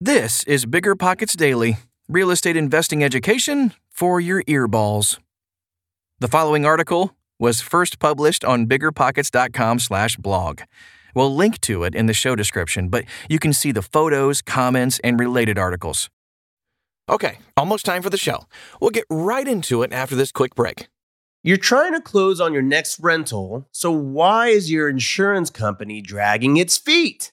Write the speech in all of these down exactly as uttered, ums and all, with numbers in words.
This is BiggerPockets Daily, real estate investing education for your earballs. The following article was first published on biggerpockets dot com slash blog. We'll link to it in the show description, but you can see the photos, comments, and related articles. Okay, almost time for the show. We'll get right into it after this quick break. You're trying to close on your next rental, so why is your insurance company dragging its feet?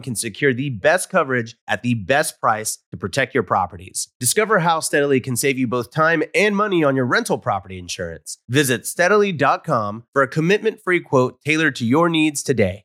can secure the best coverage at the best price to protect your properties. Discover how Steadily can save you both time and money on your rental property insurance. Visit Steadily dot com for a commitment-free quote tailored to your needs today.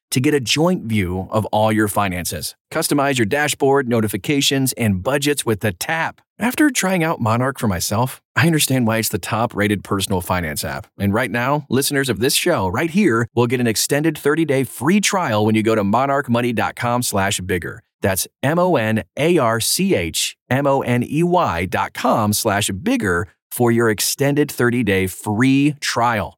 to get a joint view of all your finances. Customize your dashboard, notifications, and budgets with the tap. After trying out Monarch for myself, I understand why it's the top-rated personal finance app. And right now, listeners of this show right here will get an extended thirty-day free trial when you go to monarch money dot com slash bigger. That's M-O-N-A-R-C-H-M-O-N-E-Y dot com slash bigger for your extended thirty-day free trial.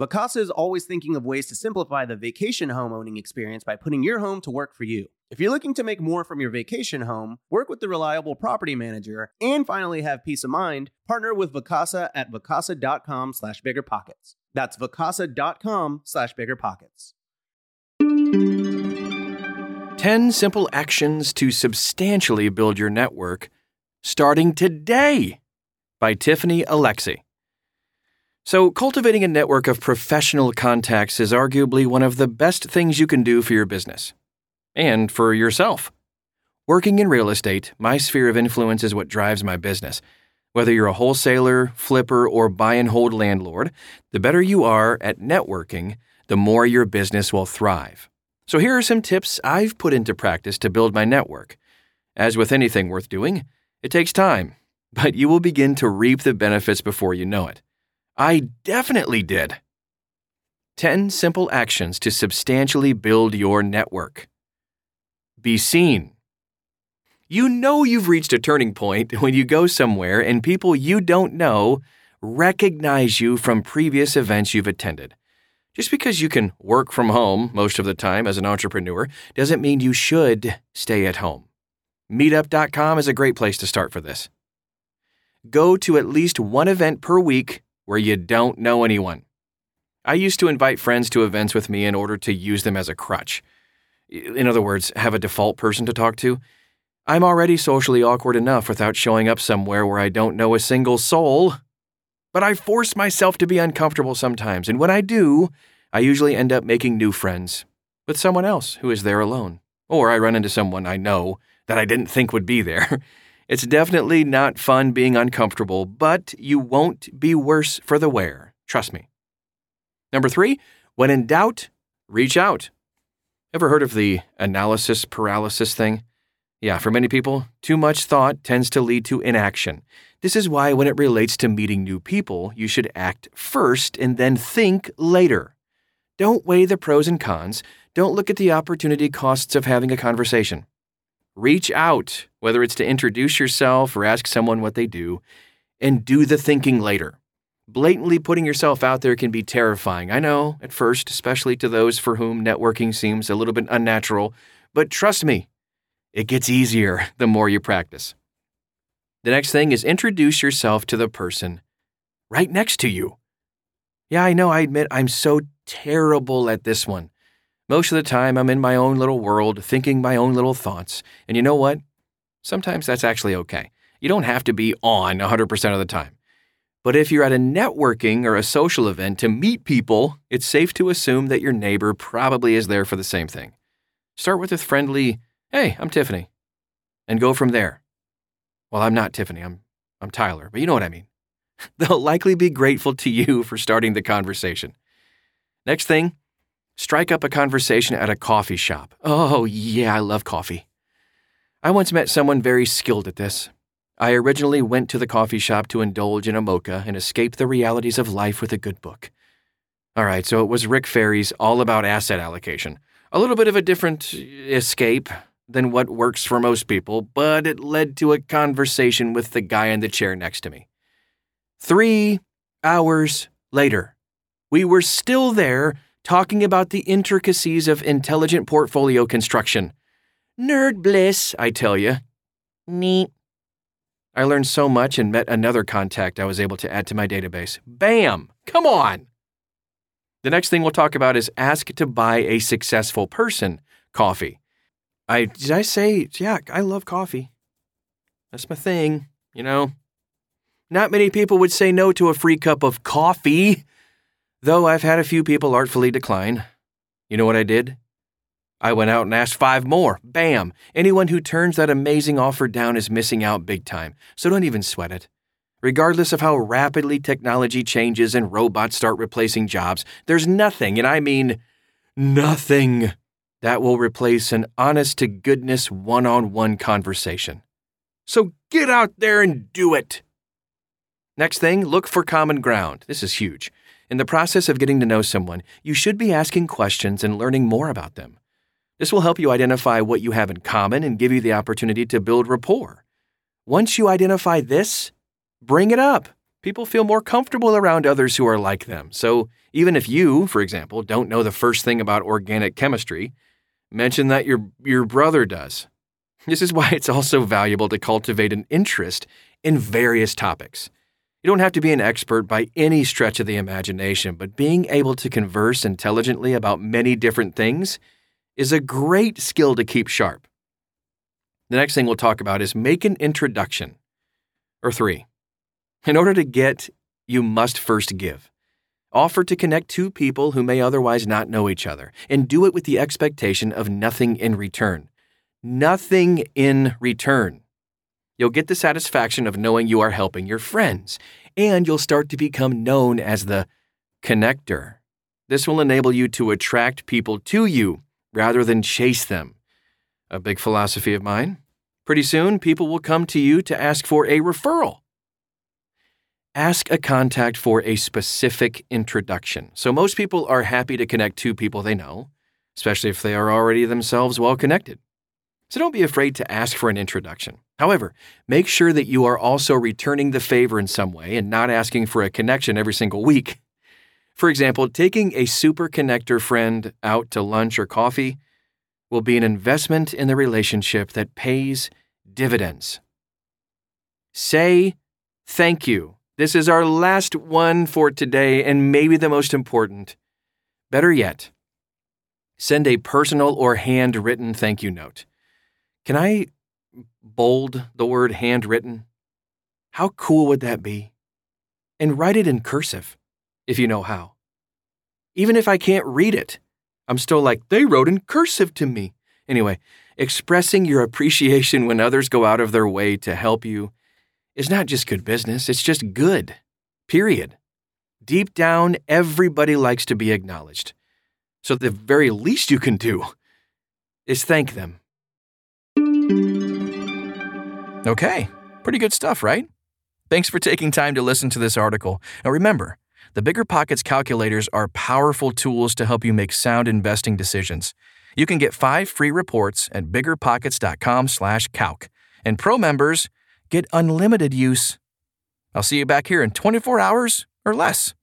Vacasa is always thinking of ways to simplify the vacation home owning experience by putting your home to work for you. If you're looking to make more from your vacation home, work with the reliable property manager, and finally have peace of mind, partner with Vacasa at vacasa dot com slash bigger pockets. That's vacasa dot com slash bigger pockets. ten simple actions to substantially build your network, starting today, by Tiffany Alexy. So, cultivating a network of professional contacts is arguably one of the best things you can do for your business. And for yourself. Working in real estate, my sphere of influence is what drives my business. Whether you're a wholesaler, flipper, or buy and hold landlord, the better you are at networking, the more your business will thrive. So here are some tips I've put into practice to build my network. As with anything worth doing, it takes time, but you will begin to reap the benefits before you know it. I definitely did. ten simple actions to substantially build your network. Be seen. You know you've reached a turning point when you go somewhere and people you don't know recognize you from previous events you've attended. Just because you can work from home most of the time as an entrepreneur doesn't mean you should stay at home. meetup dot com is a great place to start for this. Go to at least one event per week where you don't know anyone. I used to invite friends to events with me in order to use them as a crutch. In other words, have a default person to talk to. I'm already socially awkward enough without showing up somewhere where I don't know a single soul. But I force myself to be uncomfortable sometimes, and when I do, I usually end up making new friends with someone else who is there alone. Or I run into someone I know that I didn't think would be there. It's definitely not fun being uncomfortable, but you won't be worse for the wear. Trust me. Number three, when in doubt, reach out. Ever heard of the analysis paralysis thing? Yeah, for many people, too much thought tends to lead to inaction. This is why when it relates to meeting new people, you should act first and then think later. Don't weigh the pros and cons. Don't look at the opportunity costs of having a conversation. Reach out, whether it's to introduce yourself or ask someone what they do, and do the thinking later. Blatantly putting yourself out there can be terrifying, I know, at first, especially to those for whom networking seems a little bit unnatural, but trust me, it gets easier the more you practice. The next thing is introduce yourself to the person right next to you. Yeah, I know, I admit I'm so terrible at this one. Most of the time, I'm in my own little world, thinking my own little thoughts, and you know what? Sometimes that's actually okay. You don't have to be on one hundred percent of the time. But if you're at a networking or a social event to meet people, it's safe to assume that your neighbor probably is there for the same thing. Start with a friendly, hey, I'm Tiffany, and go from there. Well, I'm not Tiffany, I'm I'm Tyler, but you know what I mean. They'll likely be grateful to you for starting the conversation. Next thing, strike up a conversation at a coffee shop. Oh, yeah, I love coffee. I once met someone very skilled at this. I originally went to the coffee shop to indulge in a mocha and escape the realities of life with a good book. All right, so it was Rick Ferry's All About Asset Allocation. A little bit of a different escape than what works for most people, but it led to a conversation with the guy in the chair next to me. Three hours later, we were still there talking about the intricacies of intelligent portfolio construction. Nerd bliss, I tell you. Neat. I learned so much and met another contact I was able to add to my database. Bam! Come on! The next thing we'll talk about is ask to buy a successful person coffee. I did I say, yeah, I love coffee. That's my thing, you know. Not many people would say no to a free cup of coffee, though I've had a few people artfully decline. You know what I did? I went out and asked five more. Bam! Anyone who turns that amazing offer down is missing out big time, so don't even sweat it. Regardless of how rapidly technology changes and robots start replacing jobs, there's nothing, and I mean nothing, that will replace an honest-to-goodness one-on-one conversation. So get out there and do it! Next thing, look for common ground. This is huge. In the process of getting to know someone, you should be asking questions and learning more about them. This will help you identify what you have in common and give you the opportunity to build rapport. Once you identify this, bring it up. People feel more comfortable around others who are like them. So even if you, for example, don't know the first thing about organic chemistry, mention that your, your brother does. This is why it's also valuable to cultivate an interest in various topics. You don't have to be an expert by any stretch of the imagination, but being able to converse intelligently about many different things is a great skill to keep sharp. The next thing we'll talk about is make an introduction, or three. In order to get, you must first give. Offer to connect two people who may otherwise not know each other, and do it with the expectation of nothing in return. Nothing in return. You'll get the satisfaction of knowing you are helping your friends, and you'll start to become known as the connector. This will enable you to attract people to you, rather than chase them. A big philosophy of mine. Pretty soon, people will come to you to ask for a referral. Ask a contact for a specific introduction. So most people are happy to connect two people they know, especially if they are already themselves well-connected. So don't be afraid to ask for an introduction. However, make sure that you are also returning the favor in some way and not asking for a connection every single week. For example, taking a super connector friend out to lunch or coffee will be an investment in the relationship that pays dividends. Say thank you. This is our last one for today and maybe the most important. Better yet, send a personal or handwritten thank you note. Can I bold the word handwritten? How cool would that be? And write it in cursive, if you know how. Even if I can't read it, I'm still like, they wrote in cursive to me. Anyway, expressing your appreciation when others go out of their way to help you is not just good business, it's just good, period. Deep down, everybody likes to be acknowledged. So the very least you can do is thank them. Okay, pretty good stuff, right? Thanks for taking time to listen to this article. Now remember, the BiggerPockets calculators are powerful tools to help you make sound investing decisions. You can get five free reports at biggerpockets dot com slash calc. And pro members get unlimited use. I'll see you back here in twenty-four hours or less.